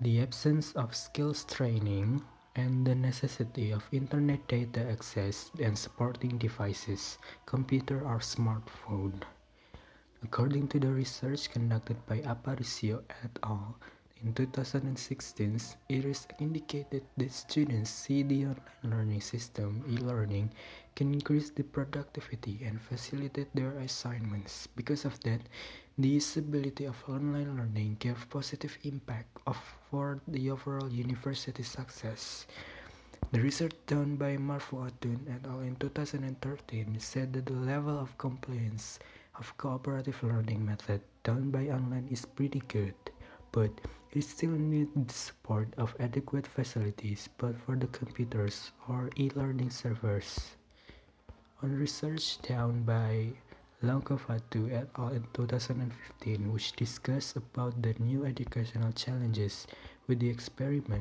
The absence of skills training and the necessity of internet data access and supporting devices, computer or smartphone. According to the research conducted by Aparicio et al. In 2016, it is indicated that students see the online learning system, e-learning, can increase the productivity and facilitate their assignments. Because of that, the usability of online learning gave positive impact for the overall university success. The research done by Marfou Atun et al. In 2013 said that the level of compliance of cooperative learning method done by online is pretty good, but it still needs the support of adequate facilities both for the computers or e-learning servers. On research done by Langkovatu et al. In 2015, which discussed about the new educational challenges with the experiment